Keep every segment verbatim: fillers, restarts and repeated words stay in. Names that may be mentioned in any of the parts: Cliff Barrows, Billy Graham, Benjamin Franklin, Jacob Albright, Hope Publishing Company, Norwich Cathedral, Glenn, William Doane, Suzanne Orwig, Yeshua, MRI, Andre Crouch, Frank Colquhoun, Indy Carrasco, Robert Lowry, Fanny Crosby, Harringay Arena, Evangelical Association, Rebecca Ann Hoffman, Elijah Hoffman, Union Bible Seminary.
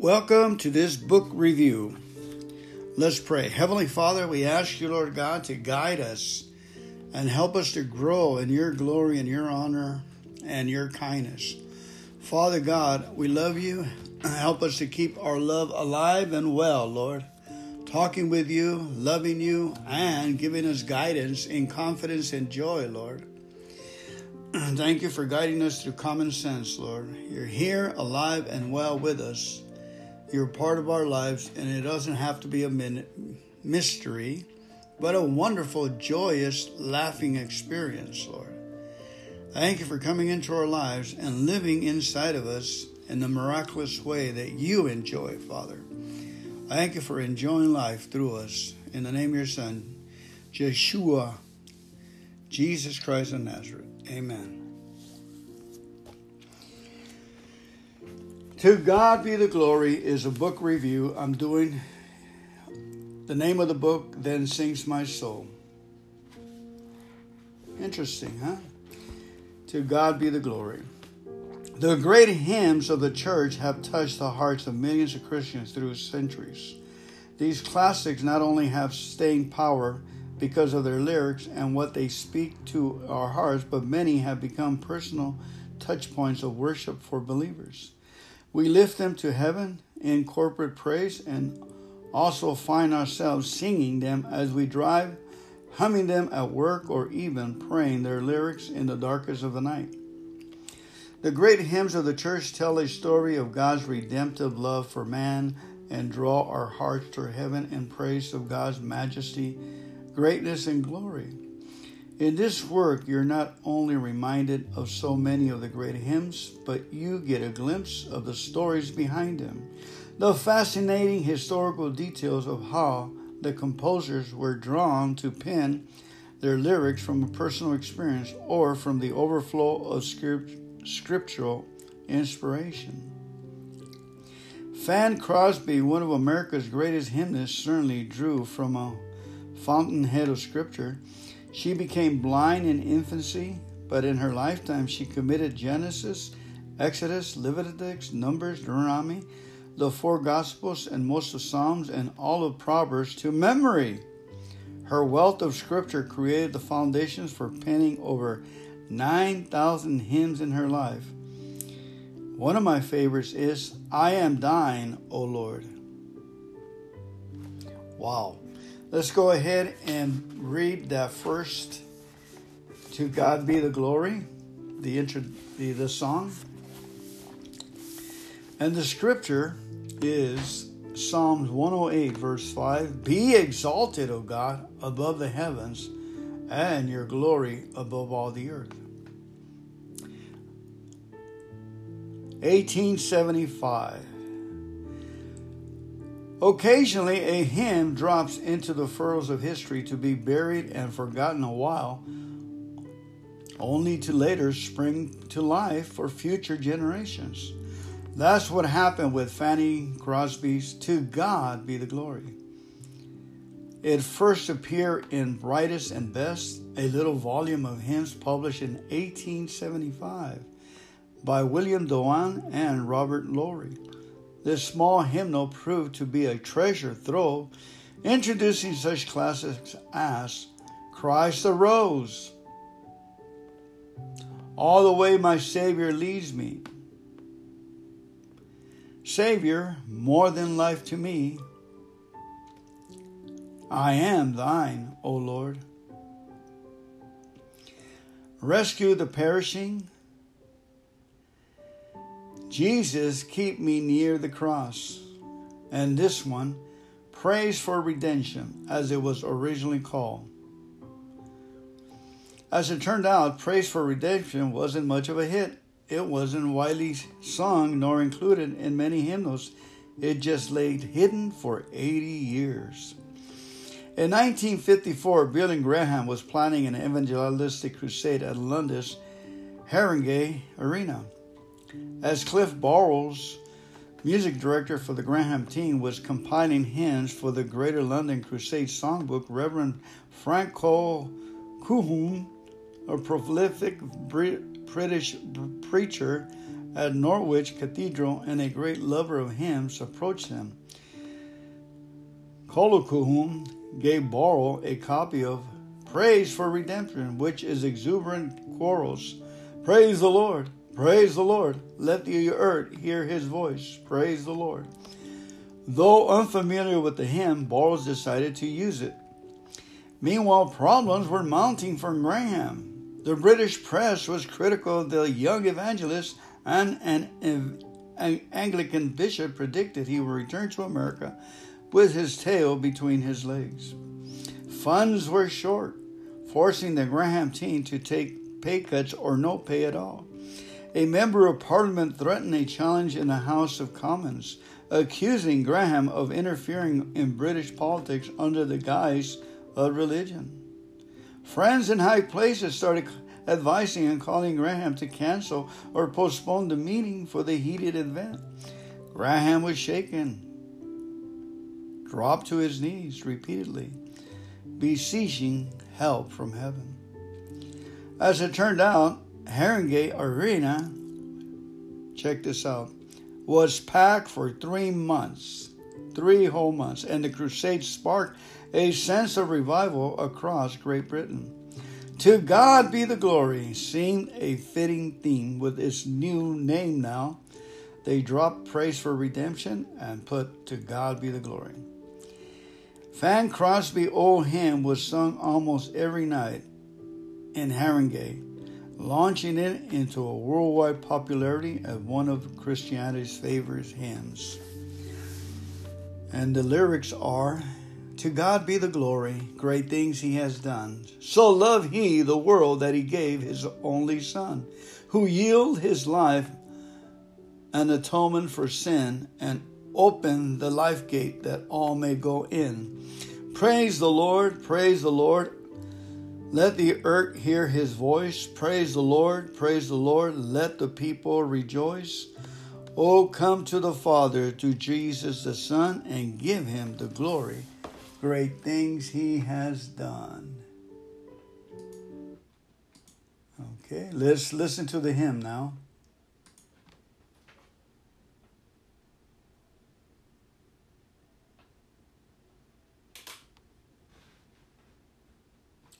Welcome to this book review. Let's pray. Heavenly Father, we ask you, Lord God, to guide us and help us to grow in your glory and your honor and your kindness. Father God, we love you. Help us to keep our love alive and well, Lord. Talking with you, loving you, and giving us guidance in confidence and joy, Lord. Thank you for guiding us through common sense, Lord. You're here, alive and well with us. You're part of our lives, and it doesn't have to be a mystery, but a wonderful, joyous, laughing experience, Lord. Thank you for coming into our lives and living inside of us in the miraculous way that you enjoy, Father. Thank you for enjoying life through us. In the name of your Son, Yeshua, Jesus Christ of Nazareth. Amen. To God Be the Glory is a book review I'm doing. The name of the book, Then Sings My Soul. Interesting, huh? To God Be the Glory. The great hymns of the church have touched the hearts of millions of Christians through centuries. These classics not only have staying power because of their lyrics and what they speak to our hearts, but many have become personal touch points of worship for believers. We lift them to heaven in corporate praise and also find ourselves singing them as we drive, humming them at work, or even praying their lyrics in the darkest of the night. The great hymns of the church tell a story of God's redemptive love for man and draw our hearts to heaven in praise of God's majesty, greatness, and glory. In this work, you're not only reminded of so many of the great hymns, but you get a glimpse of the stories behind them, the fascinating historical details of how the composers were drawn to pen their lyrics from a personal experience or from the overflow of scriptural inspiration. Fanny Crosby, one of America's greatest hymnists, certainly drew from a fountainhead of scripture. She became blind in infancy, but in her lifetime she committed Genesis, Exodus, Leviticus, Numbers, Deuteronomy, the four Gospels, and most of Psalms and all of Proverbs to memory. Her wealth of scripture created the foundations for penning over nine thousand hymns in her life. One of my favorites is, I Am Thine, O Lord. Wow. Let's go ahead and read that first, To God Be the Glory, the intro, the, the song. And the scripture is Psalms one oh eight, verse five. Be exalted, O God, above the heavens, and your glory above all the earth. eighteen seventy-five. Occasionally, a hymn drops into the furrows of history to be buried and forgotten a while, only to later spring to life for future generations. That's what happened with Fanny Crosby's To God Be the Glory. It first appeared in Brightest and Best, a little volume of hymns published in eighteen seventy-five by William Doane and Robert Lowry. This small hymnal proved to be a treasure trove, introducing such classics as Christ the Rose, All the Way My Savior Leads Me, Savior, More Than Life to Me, I Am Thine, O Lord, Rescue the Perishing, Jesus, Keep Me Near the Cross, and this one, Praise for Redemption, as it was originally called. As it turned out, Praise for Redemption wasn't much of a hit. It wasn't widely sung nor included in many hymnals. It just laid hidden for eighty years. In nineteen fifty-four, Billy Graham was planning an evangelistic crusade at London's Harringay Arena. As Cliff Barrows, music director for the Graham team, was compiling hymns for the Greater London Crusade Songbook, Reverend Frank Colquhoun, a prolific British preacher at Norwich Cathedral, and a great lover of hymns approached him. Colquhoun gave Barrow a copy of Praise for Redemption, which is exuberant chorals. Praise the Lord, praise the Lord, let the earth hear his voice, praise the Lord. Though unfamiliar with the hymn, Barrows decided to use it. Meanwhile, problems were mounting for Graham. The British press was critical of the young evangelist, and an, an Anglican bishop predicted he would return to America with his tail between his legs. Funds were short, forcing the Graham team to take pay cuts or no pay at all. A member of Parliament threatened a challenge in the House of Commons, accusing Graham of interfering in British politics under the guise of religion. Friends in high places started advising and calling Graham to cancel or postpone the meeting for the heated event. Graham was shaken, dropped to his knees repeatedly, beseeching help from heaven. As it turned out, Harringay Arena, check this out, was packed for three months, three whole months, and the crusade sparked a sense of revival across Great Britain. To God be the glory seemed a fitting theme with its new name now. They dropped Praise for Redemption and put To God Be the Glory. Fanny Crosby old hymn was sung almost every night in Harringay, launching it into a worldwide popularity as one of Christianity's favorite hymns. And the lyrics are, To God be the glory, great things he has done. So loved he the world that he gave his only son, who yielded his life an atonement for sin, and open the life gate that all may go in. Praise the Lord, praise the Lord. Let the earth hear his voice. Praise the Lord, praise the Lord. Let the people rejoice. Oh, come to the Father, to Jesus the Son, and give him the glory. Great things he has done. Okay, let's listen to the hymn now.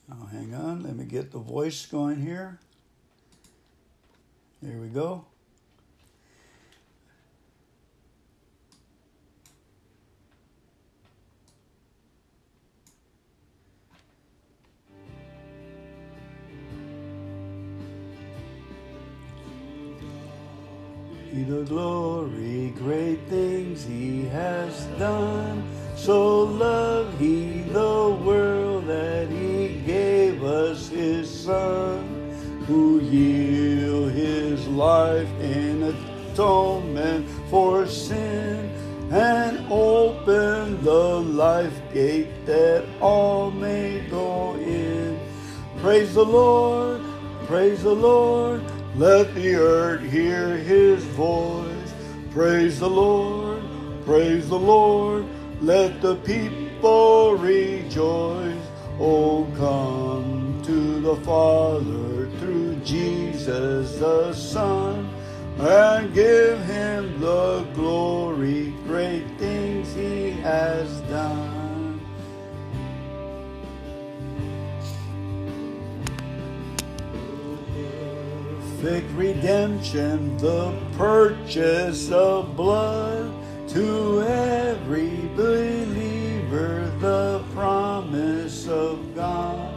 Now, hang on. Let me get the voice going here. There we go. Be the glory, great things he has done. So loved he the world that he gave us his son, who yielded his life in atonement for sin, and opened the life gate that all may go in. Praise the Lord, praise the Lord, let the earth hear his voice. Praise the Lord, praise the Lord, let the people rejoice. Oh, come to the Father through Jesus the Son, and give him the glory, great things he has done. Perfect redemption, the purchase of blood, to every believer the promise of God,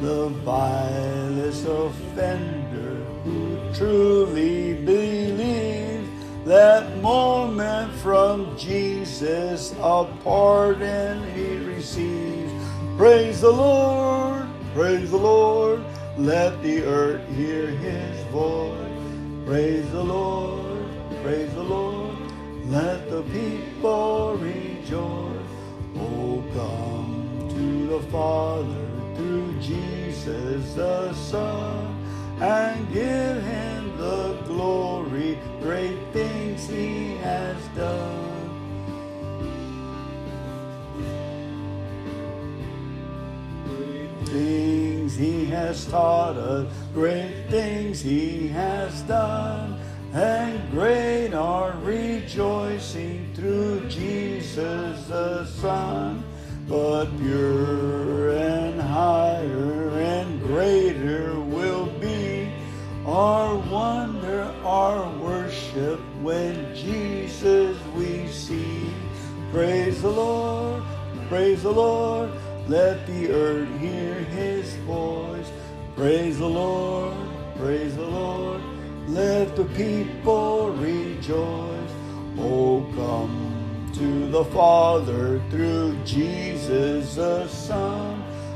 the vilest offender who truly believes, that moment from Jesus a pardon he receives. Praise the Lord, praise the Lord, let the earth hear his voice. Praise the Lord, praise the Lord, let the people rejoice. Oh, come to the Father through Jesus the Son, and give him the glory, great things he has done. Things he has taught us, great things he has done, and great our rejoicing through Jesus the Son, but pure and higher and greater will be our wonder, our worship, when Jesus we see. Praise the Lord, praise the Lord, let the earth hear his voice. Praise the Lord, praise the Lord, let the people rejoice. Oh, come to the Father through Jesus the Son,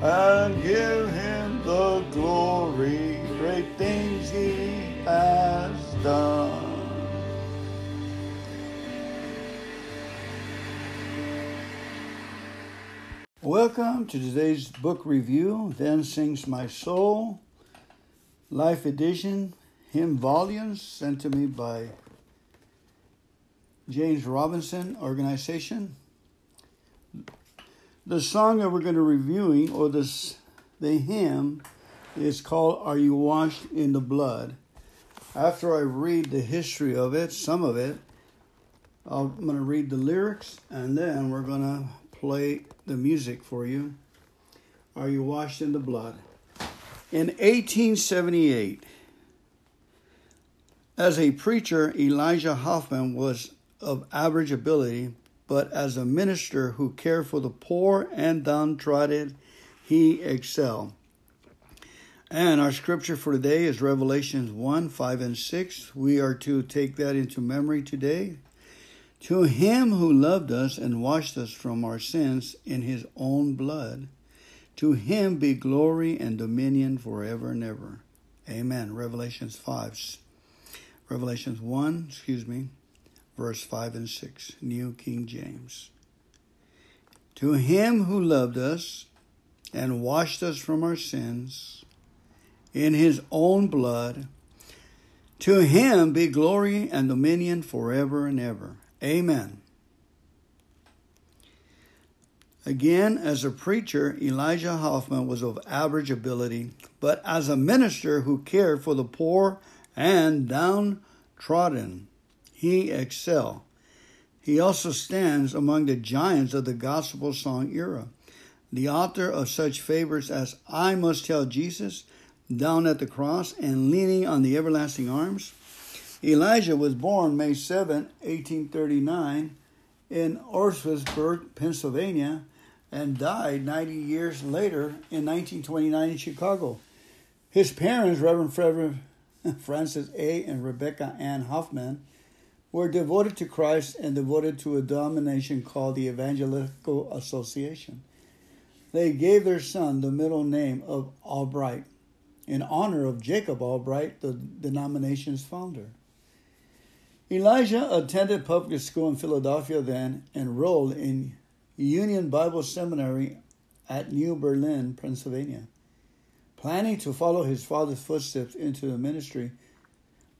and give him the glory, great things he has done. Welcome to today's book review, Then Sings My Soul, Life Edition, hymn volumes, sent to me by James Robinson Organization. The song that we're going to be reviewing, or this, the hymn, is called Are You Washed in the Blood? After I read the history of it, some of it, I'm going to read the lyrics, and then we're going to play the music for you. Are You Washed in the Blood? In eighteen seventy-eight, as a preacher, Elijah Hoffman was of average ability, but as a minister who cared for the poor and downtrodden, he excelled. And our scripture for today is Revelations one, five, and six. We are to take that into memory today. To him who loved us and washed us from our sins in his own blood, to him be glory and dominion forever and ever. Amen. Revelations five, Revelations one, excuse me, verse five and six, New King James. To him who loved us and washed us from our sins in his own blood, to him be glory and dominion forever and ever. Amen. Again, as a preacher, Elijah Hoffman was of average ability, but as a minister who cared for the poor and downtrodden, he excelled. He also stands among the giants of the gospel song era. The author of such favorites as I Must Tell Jesus, Down at the Cross, and Leaning on the Everlasting Arms. Elijah was born May seventh, eighteen thirty-nine, in Orfordsburg, Pennsylvania, and died ninety years later in nineteen twenty-nine in Chicago. His parents, Reverend Francis A. and Rebecca Ann Hoffman, were devoted to Christ and devoted to a denomination called the Evangelical Association. They gave their son the middle name of Albright in honor of Jacob Albright, the denomination's founder. Elijah attended public school in Philadelphia, then enrolled in Union Bible Seminary at New Berlin, Pennsylvania, planning to follow his father's footsteps into the ministry.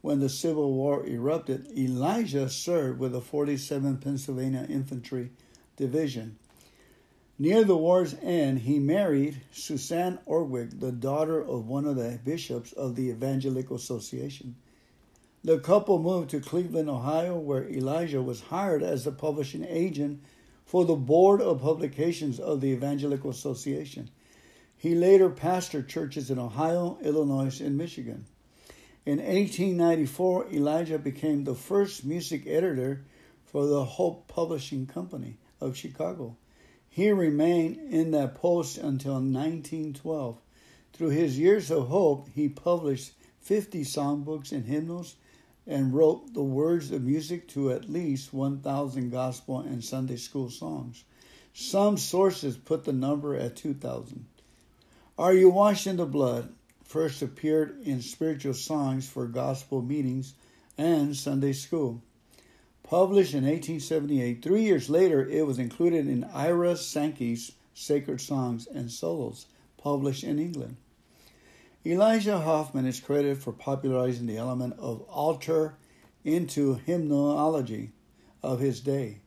When the Civil War erupted, Elijah served with the forty-seventh Pennsylvania Infantry Division. Near the war's end, he married Suzanne Orwig, the daughter of one of the bishops of the Evangelical Association. The couple moved to Cleveland, Ohio, where Elijah was hired as the publishing agent for the Board of Publications of the Evangelical Association. He later pastored churches in Ohio, Illinois, and Michigan. In eighteen ninety-four, Elijah became the first music editor for the Hope Publishing Company of Chicago. He remained in that post until nineteen twelve. Through his years of hope, he published fifty songbooks and hymnals and wrote the words of music to at least one thousand gospel and Sunday school songs. Some sources put the number at two thousand. Are You Washed in the Blood first appeared in spiritual songs for gospel meetings and Sunday school. Published in eighteen seventy-eight, three years later, it was included in Ira Sankey's Sacred Songs and Souls, published in England. Elijah Hoffman is credited for popularizing the element of altar into hymnology of his day.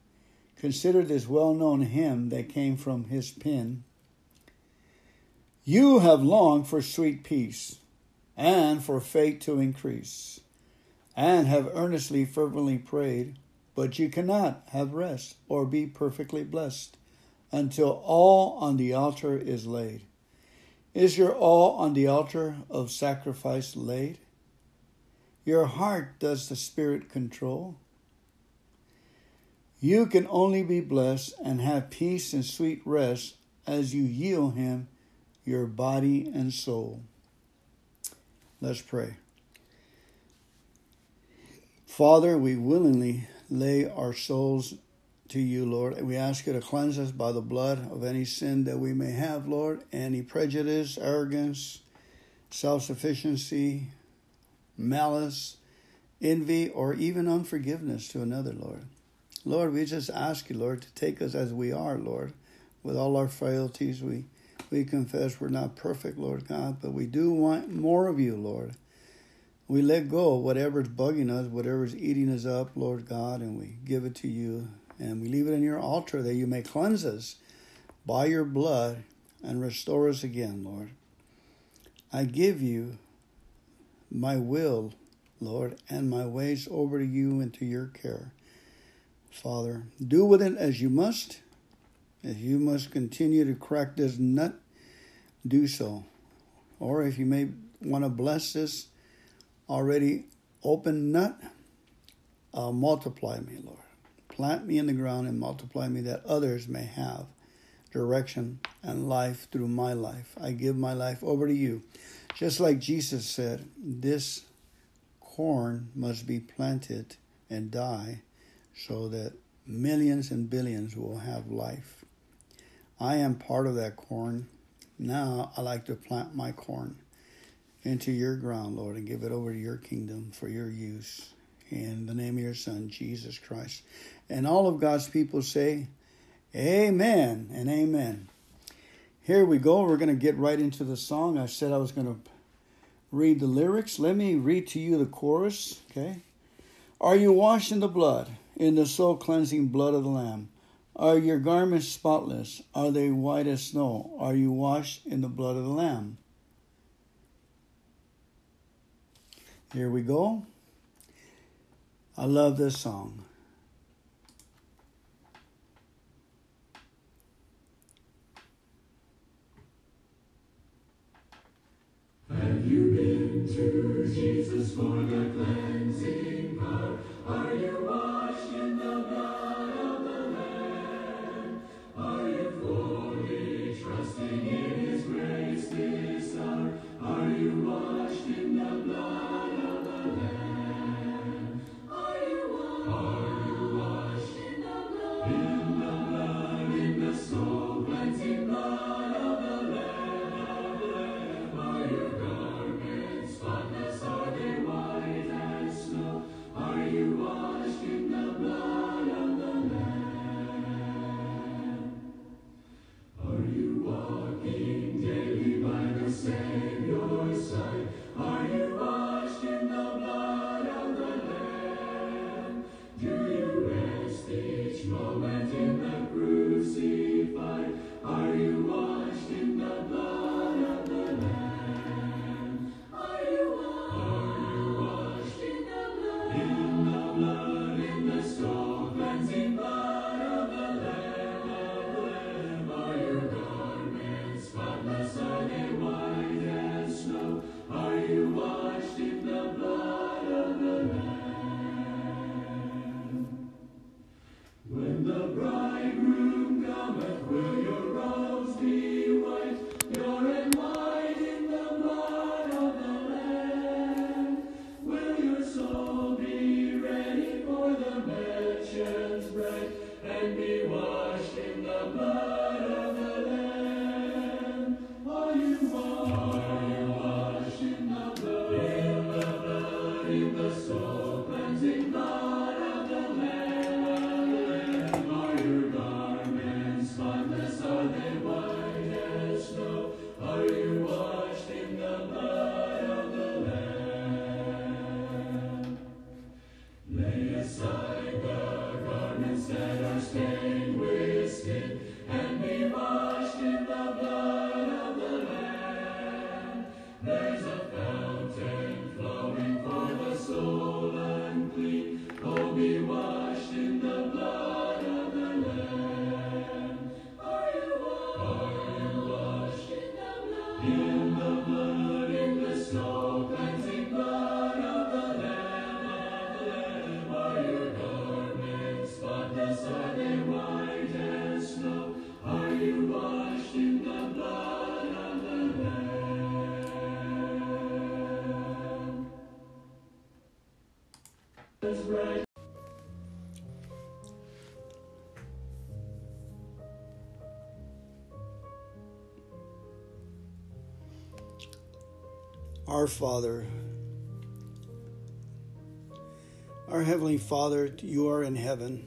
Consider this well-known hymn that came from his pen. You have longed for sweet peace and for faith to increase and have earnestly, fervently prayed, but you cannot have rest or be perfectly blessed until all on the altar is laid. Is your all on the altar of sacrifice laid? Your heart does the Spirit control? You can only be blessed and have peace and sweet rest as you yield Him your body and soul. Let's pray. Father, we willingly lay our souls to you, Lord. We ask you to cleanse us by the blood of any sin that we may have, Lord, any prejudice, arrogance, self-sufficiency, malice, envy, or even unforgiveness to another, Lord. Lord, we just ask you, Lord, to take us as we are, Lord, with all our frailties. We, we confess we're not perfect, Lord God, but we do want more of you, Lord. We let go of whatever's bugging us, whatever's eating us up, Lord God, and we give it to you. And we leave it in your altar that you may cleanse us by your blood and restore us again, Lord. I give you my will, Lord, and my ways over to you and to your care. Father, do with it as you must. If you must continue to crack this nut, do so. Or if you may want to bless this already open nut, uh, multiply me, Lord. Plant me in the ground and multiply me that others may have direction and life through my life. I give my life over to you. Just like Jesus said, this corn must be planted and die so that millions and billions will have life. I am part of that corn. Now I like to plant my corn into your ground, Lord, and give it over to your kingdom for your use. In the name of your Son, Jesus Christ. And all of God's people say, amen and amen. Here we go. We're going to get right into the song. I said I was going to read the lyrics. Let me read to you the chorus, okay? Are you washed in the blood, in the soul-cleansing blood of the Lamb? Are your garments spotless? Are they white as snow? Are you washed in the blood of the Lamb? Here we go. I love this song. Have you been to Jesus for the cleansing power? Are you washed in the blood of the Lamb? Are you fully trusting in His grace this hour? Are you washed in the blood of the Lamb? In the soul cleansing blood of the Lamb. Lay aside the garments that are stained with sin, and be washed in the blood of the Lamb. There's a fountain flowing for the soul unclean. Oh, be washed in the blood of the Lamb. Are you washed? Are you washed in the blood? In the blood, in the soul cleansing blood of the Lamb, of the Lamb. Are your garments spotless? Are they white as snow? Are you washed in the blood of the Lamb? That's right. Our Father, our Heavenly Father, you are in heaven.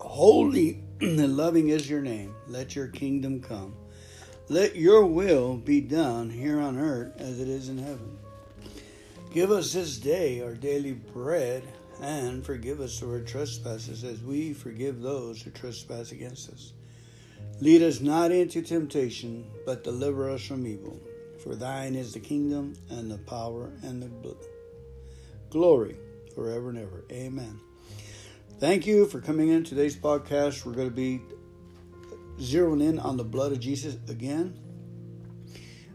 Holy and loving is your name. Let your kingdom come. Let your will be done here on earth as it is in heaven. Give us this day our daily bread, and forgive us our trespasses as we forgive those who trespass against us. Lead us not into temptation, but deliver us from evil. For thine is the kingdom, and the power, and the glory, forever and ever. Amen. Thank you for coming in today's podcast. We're going to be zeroing in on the blood of Jesus again.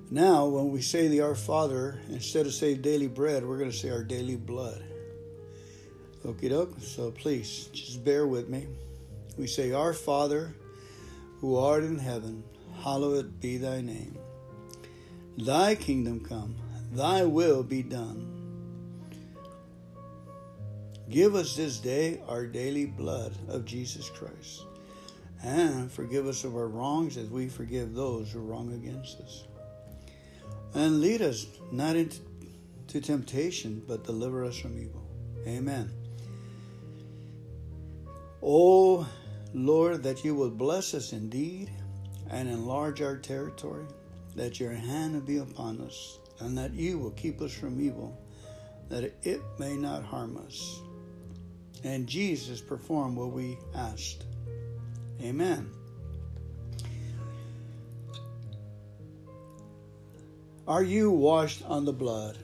Now, when we say the Our Father, instead of say daily bread, we're going to say our daily blood. Okie doke. So please, just bear with me. We say, Our Father, who art in heaven, hallowed be thy name. Thy kingdom come, thy will be done. Give us this day our daily blood of Jesus Christ, and forgive us of our wrongs as we forgive those who wrong against us. And lead us not into temptation, but deliver us from evil. Amen. O Lord, that you will bless us indeed and enlarge our territory, that your hand be upon us, and that you will keep us from evil, that it may not harm us. And Jesus performed what we asked. Amen. Are you washed on the blood?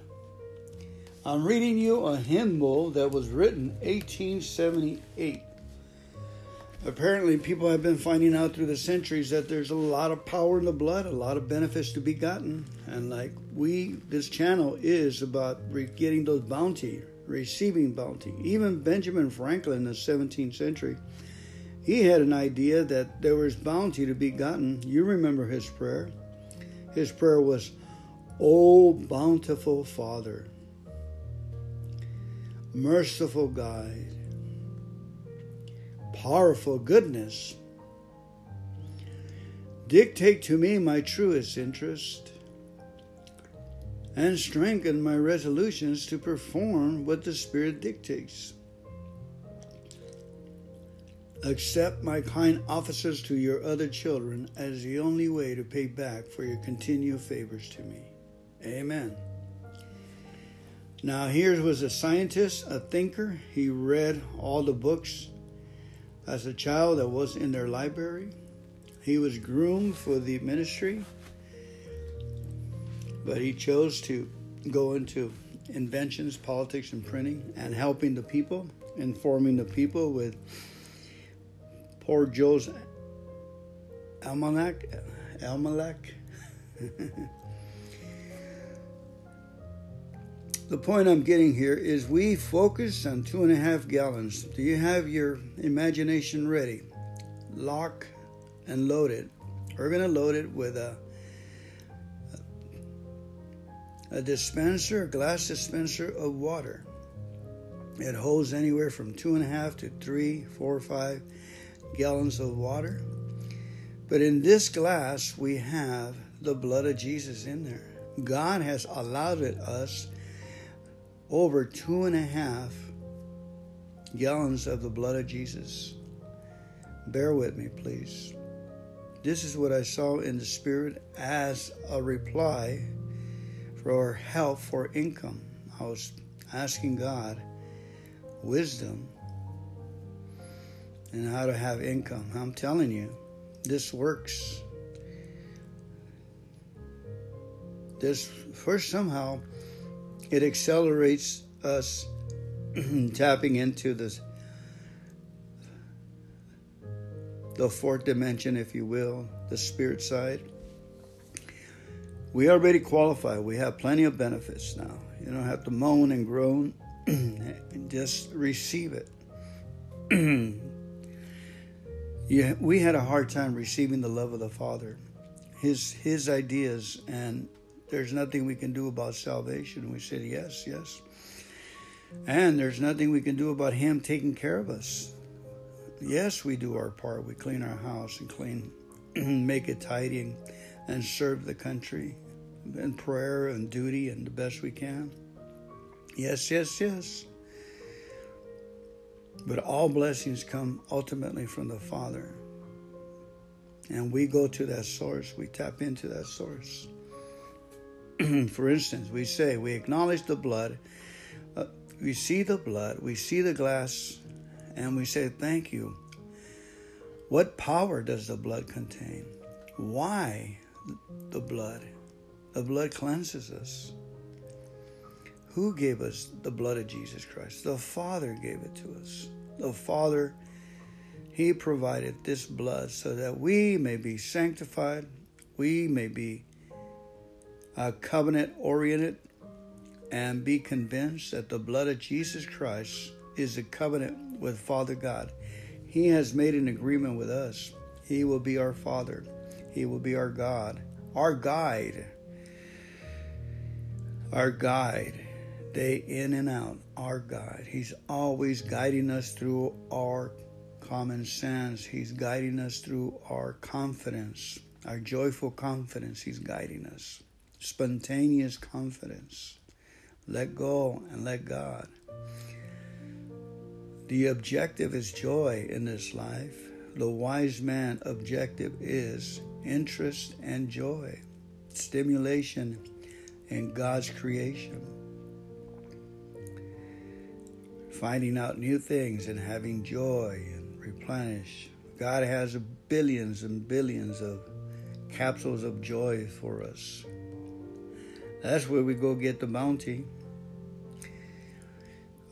I'm reading you a hymnal that was written eighteen seventy-eight. Apparently, people have been finding out through the centuries that there's a lot of power in the blood, a lot of benefits to be gotten. And like we, this channel is about getting those bounty, receiving bounty. Even Benjamin Franklin in the seventeenth century, he had an idea that there was bounty to be gotten. You remember his prayer. His prayer was, O bountiful Father, merciful God, powerful goodness, dictate to me my truest interest and strengthen my resolutions to perform what the Spirit dictates. Accept my kind offices to your other children as the only way to pay back for your continual favors to me. Amen. Now, here was a scientist, a thinker. He read all the books as a child that was in their library. He was groomed for the ministry, but he chose to go into inventions, politics, and printing, and helping the people, informing the people with Poor Joe's Almanac. Almanac. The point I'm getting here is we focus on two and a half gallons. Do you have your imagination ready? Lock and load it. We're going to load it with a, a dispenser, a glass dispenser of water. It holds anywhere from two and a half to three, four, five gallons of water. But in this glass, we have the blood of Jesus in there. God has allowed it us over two and a half gallons of the blood of Jesus. Bear with me, please. This is what I saw in the Spirit as a reply for help for income. I was asking God, wisdom and how to have income. I'm telling you, this works. This first, somehow it accelerates us tapping into this, the fourth dimension, if you will, the spirit side. We already qualify. We have plenty of benefits now. You don't have to moan and groan. And just receive it. Yeah, we had a hard time receiving the love of the Father, His His ideas, and there's nothing we can do about salvation. We said yes, yes. And there's nothing we can do about Him taking care of us. Yes, we do our part. We clean our house and clean, make it tidy, and, and serve the country in prayer and duty and the best we can. Yes, yes, yes. But all blessings come ultimately from the Father. And we go to that source. We tap into that source. For instance, we say, we acknowledge the blood. Uh, we see the blood. We see the glass. And we say, thank you. What power does the blood contain? Why the blood? The blood cleanses us. Who gave us the blood of Jesus Christ? The Father gave it to us. The Father, He provided this blood so that we may be sanctified. We may be uh, covenant-oriented and be convinced that the blood of Jesus Christ is a covenant with Father God. He has made an agreement with us. He will be our Father. He will be our God, our guide, our guide. Day in and out, our guide. He's always guiding us through our common sense. He's guiding us through our confidence, our joyful confidence. He's guiding us. Spontaneous confidence. Let go and let God. The objective is joy in this life. The wise man objective is interest and joy, stimulation in God's creation. Finding out new things and having joy and replenish. God has billions and billions of capsules of joy for us. That's where we go get the bounty.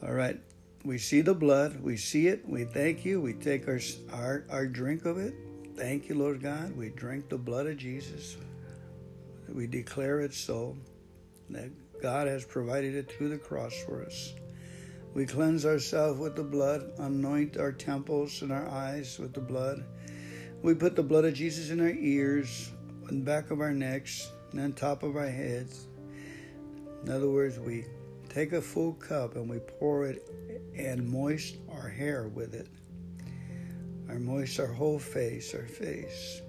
All right. We see the blood. We see it. We thank you. We take our, our, our drink of it. Thank you, Lord God. We drink the blood of Jesus. We declare it so, that God has provided it through the cross for us. We cleanse ourselves with the blood, anoint our temples and our eyes with the blood. We put the blood of Jesus in our ears, on the back of our necks, and on top of our heads. In other words, we take a full cup and we pour it and moist our hair with it. Or moist our whole face, our face.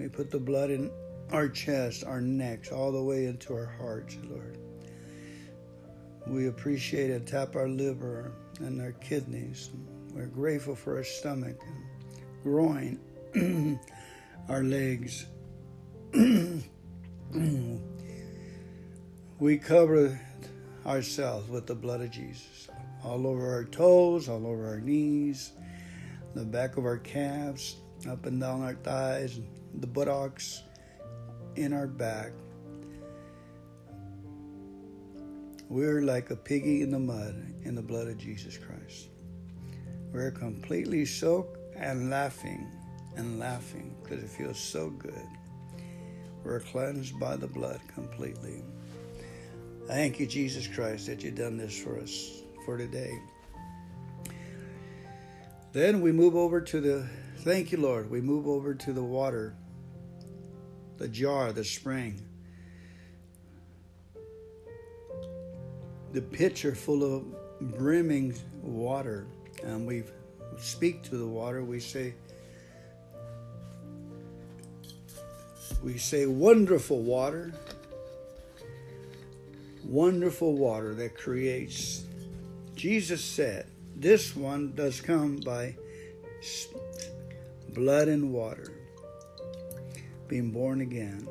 We put the blood in our chest, our necks, all the way into our hearts, Lord. We appreciate and tap our liver and our kidneys. We're grateful for our stomach and groin, our legs. We cover ourselves with the blood of Jesus, all over our toes, all over our knees, the back of our calves, up and down our thighs, the buttocks, in our back. We're like a piggy in the mud in the blood of Jesus Christ. We're completely soaked and laughing and laughing because it feels so good. We're cleansed by the blood completely. Thank you, Jesus Christ, that you've done this for us for today. Then we move over to the, thank you, Lord, we move over to the water, the jar, the spring. The pitcher full of brimming water, and we speak to the water. We say, we say, wonderful water, wonderful water that creates. Jesus said, this one does come by blood and water, being born again,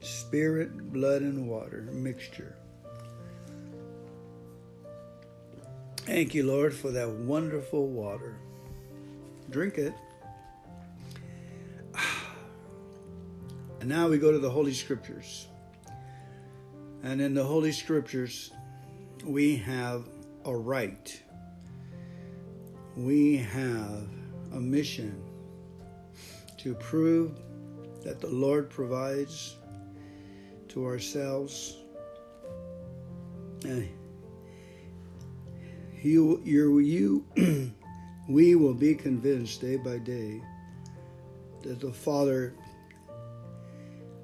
spirit, blood, and water mixture. Thank you, Lord, for that wonderful water. Drink it. And now we go to the Holy Scriptures. And in the Holy Scriptures, we have a right. We have a mission to prove that the Lord provides to ourselves. And you, you, you we will be convinced day by day that the Father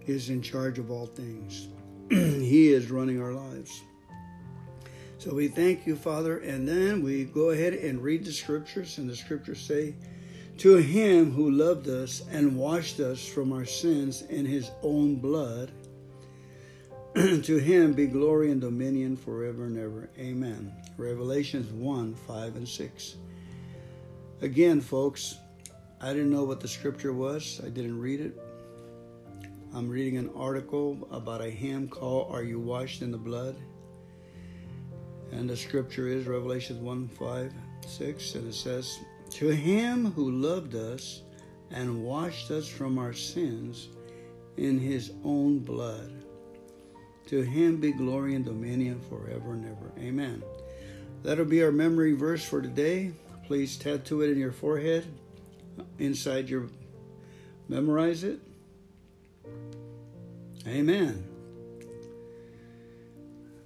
is in charge of all things. He is running our lives. So we thank you, Father, and then we go ahead and read the Scriptures, and the Scriptures say, "To him who loved us and washed us from our sins in his own blood, to him be glory and dominion forever and ever. Amen." Revelations one, five, and six. Again, folks, I didn't know what the Scripture was. I didn't read it. I'm reading an article about a hymn called "Are You Washed in the Blood?" And the Scripture is Revelation one, five, six, and it says, "To him who loved us and washed us from our sins in his own blood, to him be glory and dominion forever and ever. Amen." That'll be our memory verse for today. Please tattoo it in your forehead, inside your, memorize it. Amen.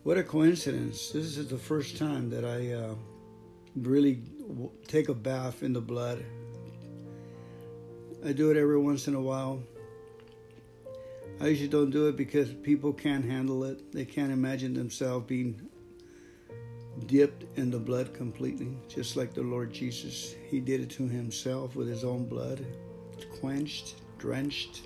What a coincidence. This is the first time that I uh, really w- take a bath in the blood. I do it every once in a while. I usually don't do it because people can't handle it. They can't imagine themselves being dipped in the blood completely, just like the Lord Jesus. He did it to himself with his own blood, quenched, drenched.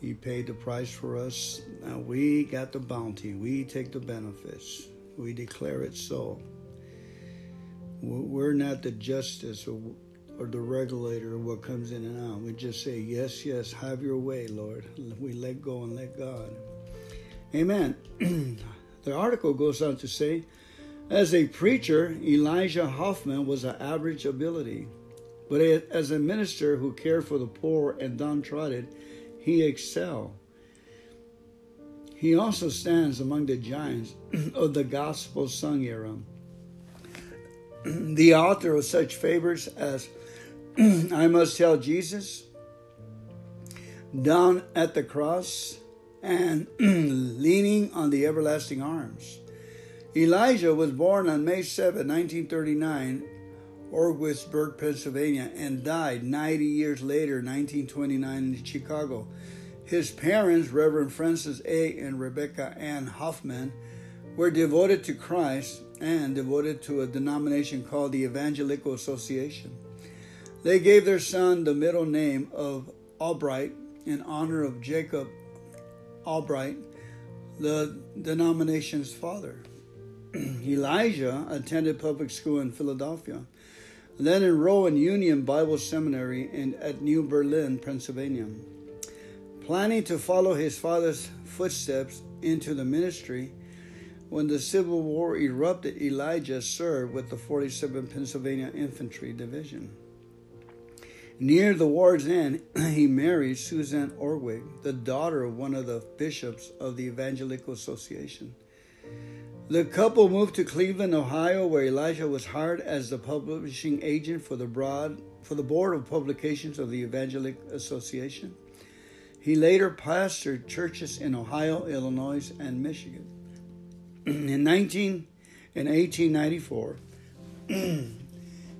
He paid the price for us. Now we got the bounty. We take the benefits. We declare it so. We're not the justice or, or the regulator of what comes in and out. We just say, yes, yes, have your way, Lord. We let go and let God. Amen. The article goes on to say, as a preacher, Elijah Hoffman was an average ability. But as a minister who cared for the poor and downtrodden, he excelled. He also stands among the giants of the gospel song era. The author of such favors as I Must Tell Jesus, Down at the Cross, and Leaning on the Everlasting Arms. Elijah was born on May seventh, nineteen thirty-nine, Orwittsburg, Pennsylvania, and died ninety years later, nineteen twenty-nine, in Chicago. His parents, Reverend Francis A. and Rebecca Ann Hoffman, were devoted to Christ and devoted to a denomination called the Evangelical Association. They gave their son the middle name of Albright in honor of Jacob Albright, the denomination's father. Elijah attended public school in Philadelphia, then enrolled in Union Bible Seminary in, at New Berlin, Pennsylvania. Planning to follow his father's footsteps into the ministry, when the Civil War erupted, Elijah served with the forty-seventh Pennsylvania Infantry Division. Near the war's end, he married Suzanne Orwig, the daughter of one of the bishops of the Evangelical Association. The couple moved to Cleveland, Ohio, where Elijah was hired as the publishing agent for the, broad, for the Board of Publications of the Evangelical Association. He later pastored churches in Ohio, Illinois, and Michigan. In, nineteen, in eighteen ninety-four,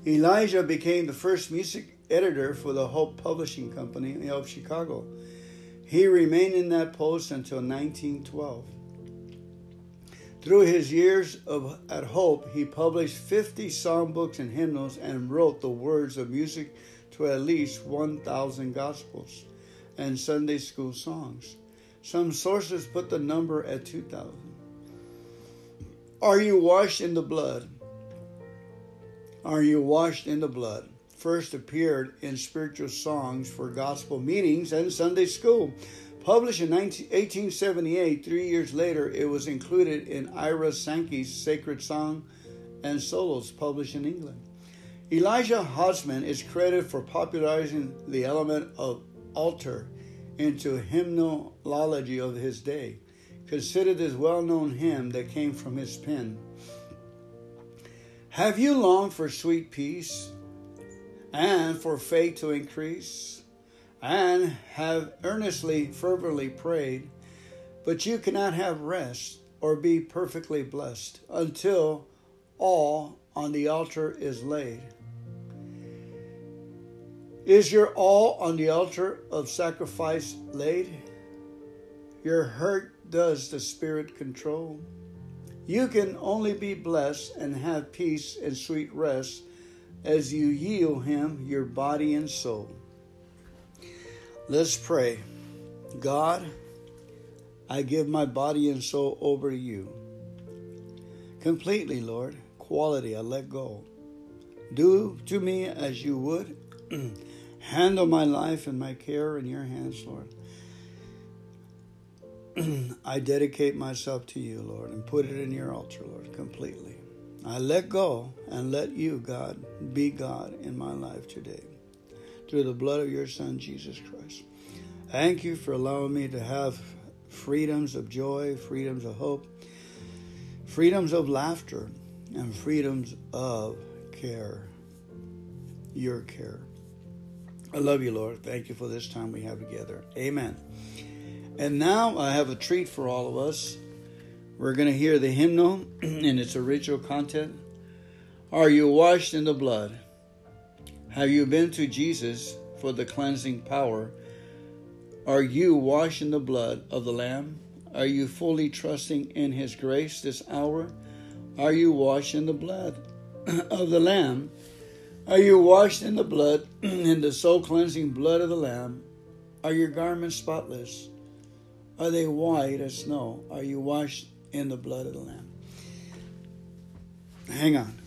Elijah became the first music editor for the Hope Publishing Company of Chicago. He remained in that post until nineteen twelve. Through his years of, at Hope, he published fifty songbooks and hymnals and wrote the words of music to at least one thousand gospels and Sunday school songs. Some sources put the number at two thousand. Are you washed in the blood? Are you washed in the blood? First appeared in Spiritual Songs for Gospel Meetings and Sunday School. Published in eighteen seventy-eight, three years later, it was included in Ira Sankey's Sacred Song and solos published in England. Elijah Hoffman is credited for popularizing the element of altar into hymnology of his day. Consider this well-known hymn that came from his pen. Have you longed for sweet peace and for faith to increase, and have earnestly, fervently prayed, but you cannot have rest or be perfectly blessed until all on the altar is laid? Is your all on the altar of sacrifice laid? Your hurt does the Spirit control. You can only be blessed and have peace and sweet rest as you yield Him your body and soul. Let's pray. God, I give my body and soul over to you. Completely, Lord. Quality, I let go. Do to me as you would. Handle my life and my care in your hands, Lord. I dedicate myself to you, Lord, and put it in your altar, Lord, completely. I let go and let you, God, be God in my life today. Through the blood of your Son, Jesus Christ. Thank you for allowing me to have freedoms of joy, freedoms of hope, freedoms of laughter, and freedoms of care. Your care. I love you, Lord. Thank you for this time we have together. Amen. And now I have a treat for all of us. We're going to hear the hymnal in its original content. Are you washed in the blood? Have you been to Jesus for the cleansing power? Are you washed in the blood of the Lamb? Are you fully trusting in His grace this hour? Are you washed in the blood of the Lamb? Are you washed in the blood, in the soul-cleansing blood of the Lamb? Are your garments spotless? Are they white as snow? Are you washed in the blood of the Lamb? Hang on.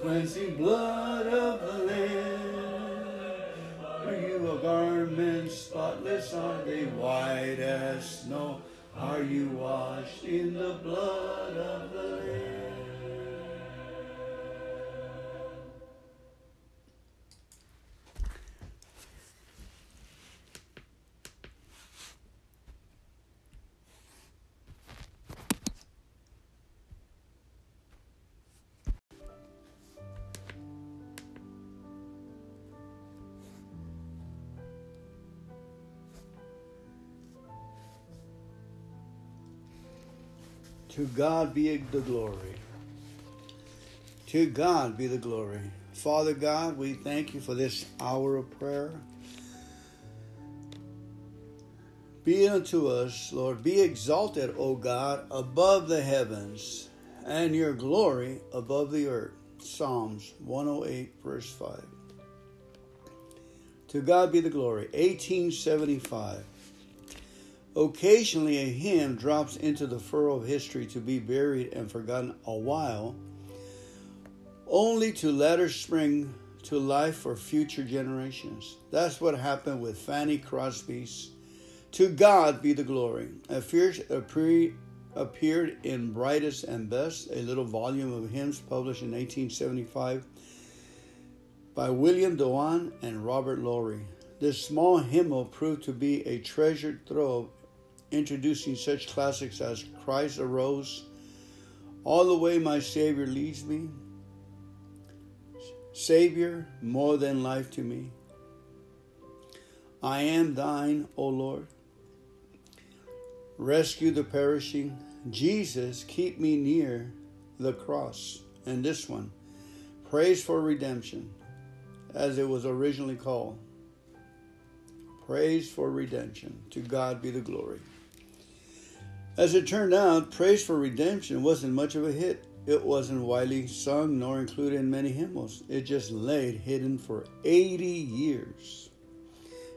cleansing blood of the Lamb. Are you a garment spotless? Are they white as snow? Are you washed in the blood of the Lamb? To God be the glory. To God be the glory. Father God, we thank you for this hour of prayer. Be unto us, Lord, be exalted, O God, above the heavens, and your glory above the earth. Psalms one oh eight, verse five. To God be the glory. eighteen seventy-five. Occasionally a hymn drops into the furrow of history to be buried and forgotten a while, only to latter spring to life for future generations. That's what happened with Fanny Crosby's To God Be the Glory. A fierce appeared in Brightest and Best, a little volume of hymns published in eighteen seventy-five by William Doane and Robert Lowry. This small hymnal proved to be a treasured trove, introducing such classics as Christ Arose, All the Way My Savior Leads Me, Savior, More Than Life to Me, I Am Thine, O Lord, Rescue the Perishing, Jesus, Keep Me Near, the Cross, and this one, Praise for Redemption, as it was originally called. Praise for Redemption. To God be the glory. As it turned out, Praise for Redemption wasn't much of a hit. It wasn't widely sung nor included in many hymnals. It just laid hidden for eighty years.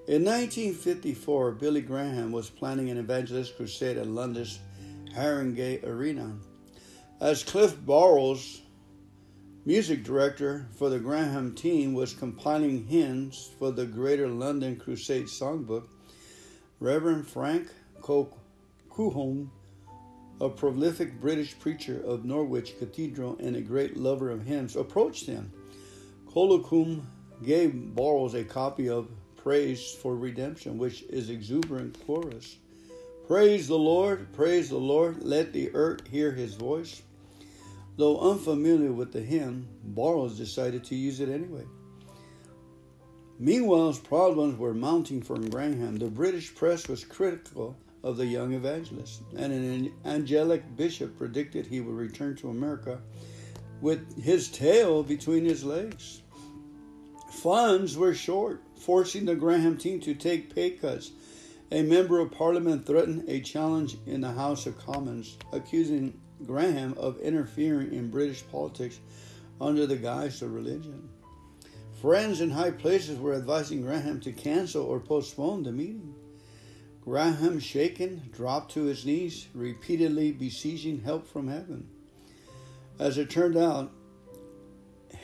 In nineteen fifty-four, Billy Graham was planning an evangelist crusade at London's Harringay Arena. As Cliff Barrows, music director for the Graham team, was compiling hymns for the Greater London Crusade Songbook, Reverend Frank Colquhoun, a prolific British preacher of Norwich Cathedral and a great lover of hymns, approached him. Colquhoun gave Barrows a copy of Praise for Redemption, which is exuberant chorus. Praise the Lord, praise the Lord, let the earth hear his voice. Though unfamiliar with the hymn, Barrows decided to use it anyway. Meanwhile, problems were mounting for Graham. The British press was critical of the young evangelist, and an angelic bishop predicted he would return to America with his tail between his legs. Funds were short, forcing the Graham team to take pay cuts. A member of Parliament threatened a challenge in the House of Commons, accusing Graham of interfering in British politics under the guise of religion. Friends in high places were advising Graham to cancel or postpone the meeting. Graham, shaken, dropped to his knees, repeatedly beseeching help from heaven. As it turned out,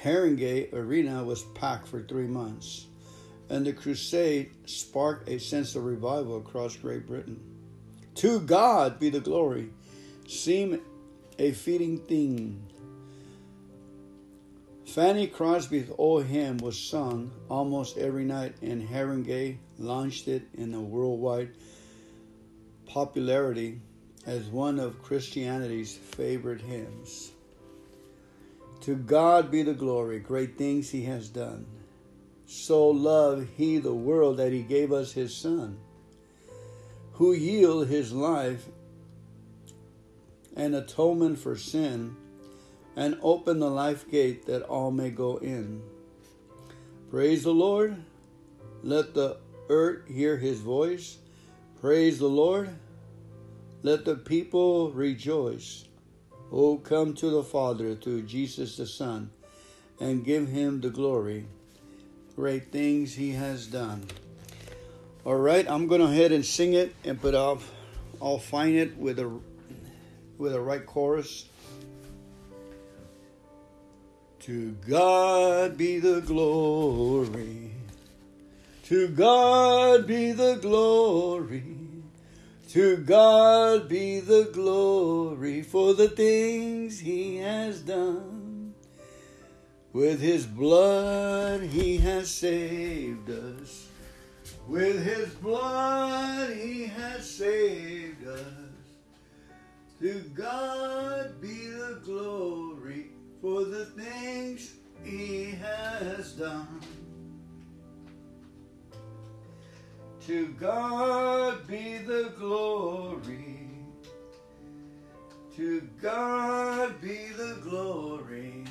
Harringay Arena was packed for three months, and the crusade sparked a sense of revival across Great Britain. To God be the glory seemed a fitting theme. Fanny Crosby's old hymn was sung almost every night, and Harringay launched it in a worldwide popularity as one of Christianity's favorite hymns. To God be the glory, great things he has done. So loved he the world that he gave us his Son, who yielded his life and atonement for sin, and open the life gate that all may go in. Praise the Lord, let the earth hear his voice. Praise the Lord, let the people rejoice. Oh, come to the Father through Jesus the Son, and give him the glory. Great things he has done. All right, I'm going to ahead and sing it, and put off. I'll find it with a with a right chorus. To God be the glory. To God be the glory. To God be the glory for the things he has done. With his blood he has saved us. With his blood he has saved us. To God be the glory for the things he has done. To God be the glory. To God be the glory.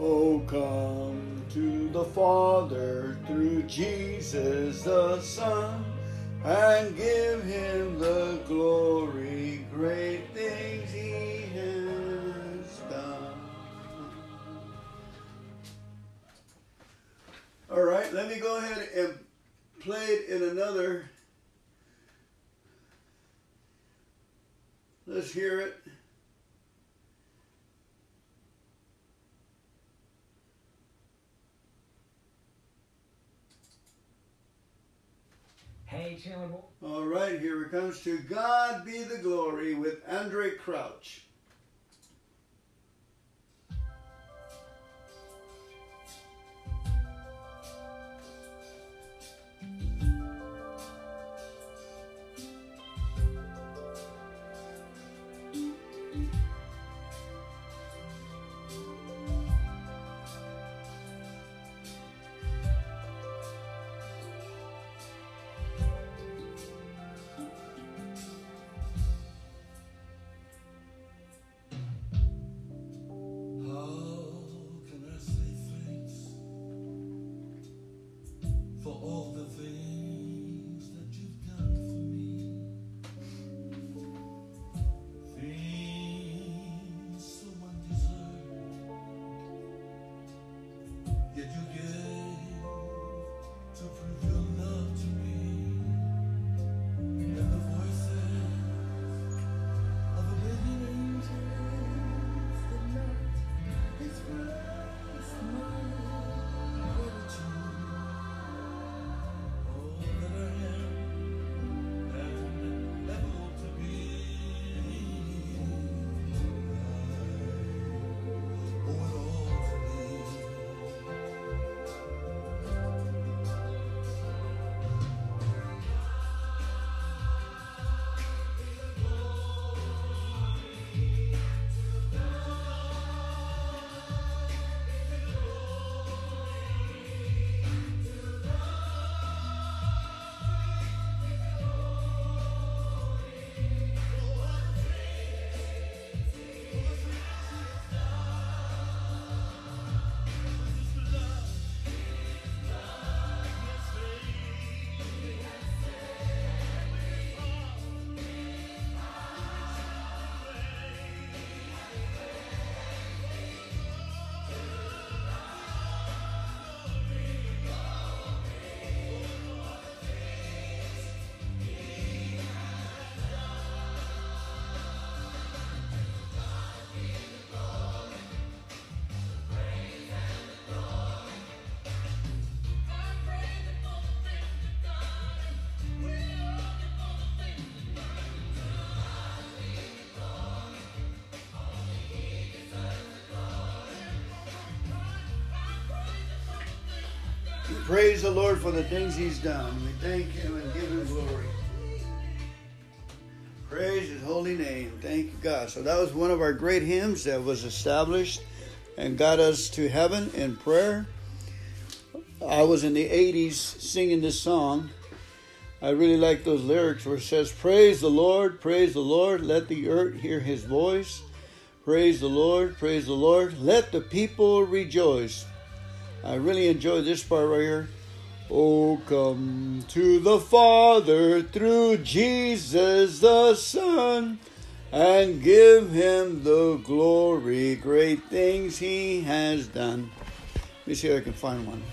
Oh, come to the Father through Jesus the Son, and give him the glory, great things he has done. All right, let me go ahead and play it in another. Let's hear it. All right, here it comes. To God be the glory with Andre Crouch. We praise the Lord for the things He's done. We thank Him and give Him glory. Praise His holy name. Thank you, God. So that was one of our great hymns that was established and got us to heaven in prayer. I was in the eighties singing this song. I really like those lyrics where it says, praise the Lord, praise the Lord, let the earth hear His voice. Praise the Lord, praise the Lord, let the people rejoice. I really enjoy this part right here. Oh, come to the Father through Jesus the Son, and give Him the glory, great things He has done. Let me see if I can find one.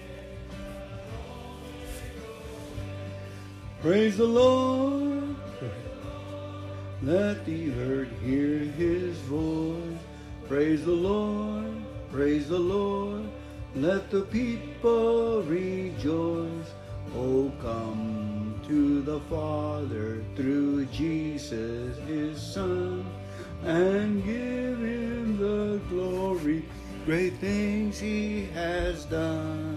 Praise the Lord, let the earth hear His voice. Praise the Lord, praise the Lord, let the people rejoice. Oh, come to the Father through Jesus His Son, and give Him the glory, great things He has done.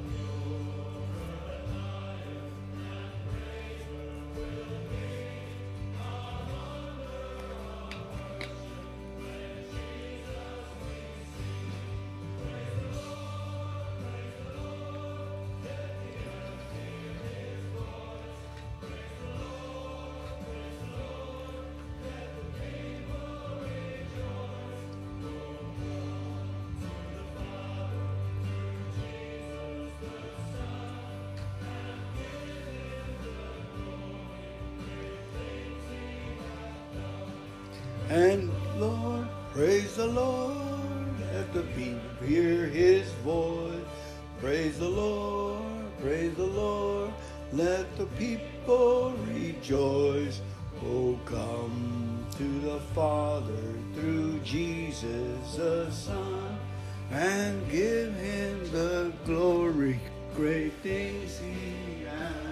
And Lord, praise the Lord, let the people hear His voice. Praise the Lord, praise the Lord, let the people rejoice. Oh, come to the Father through Jesus the Son, and give Him the glory, great things He has.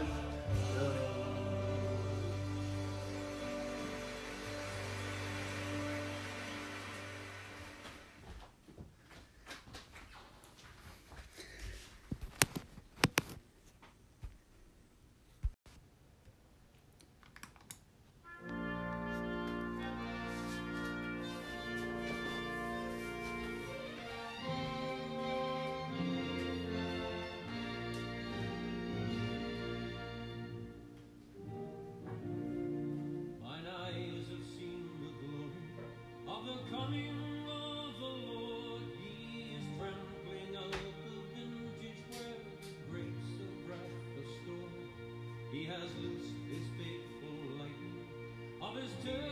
Has loosed His faithful lightning of His turn.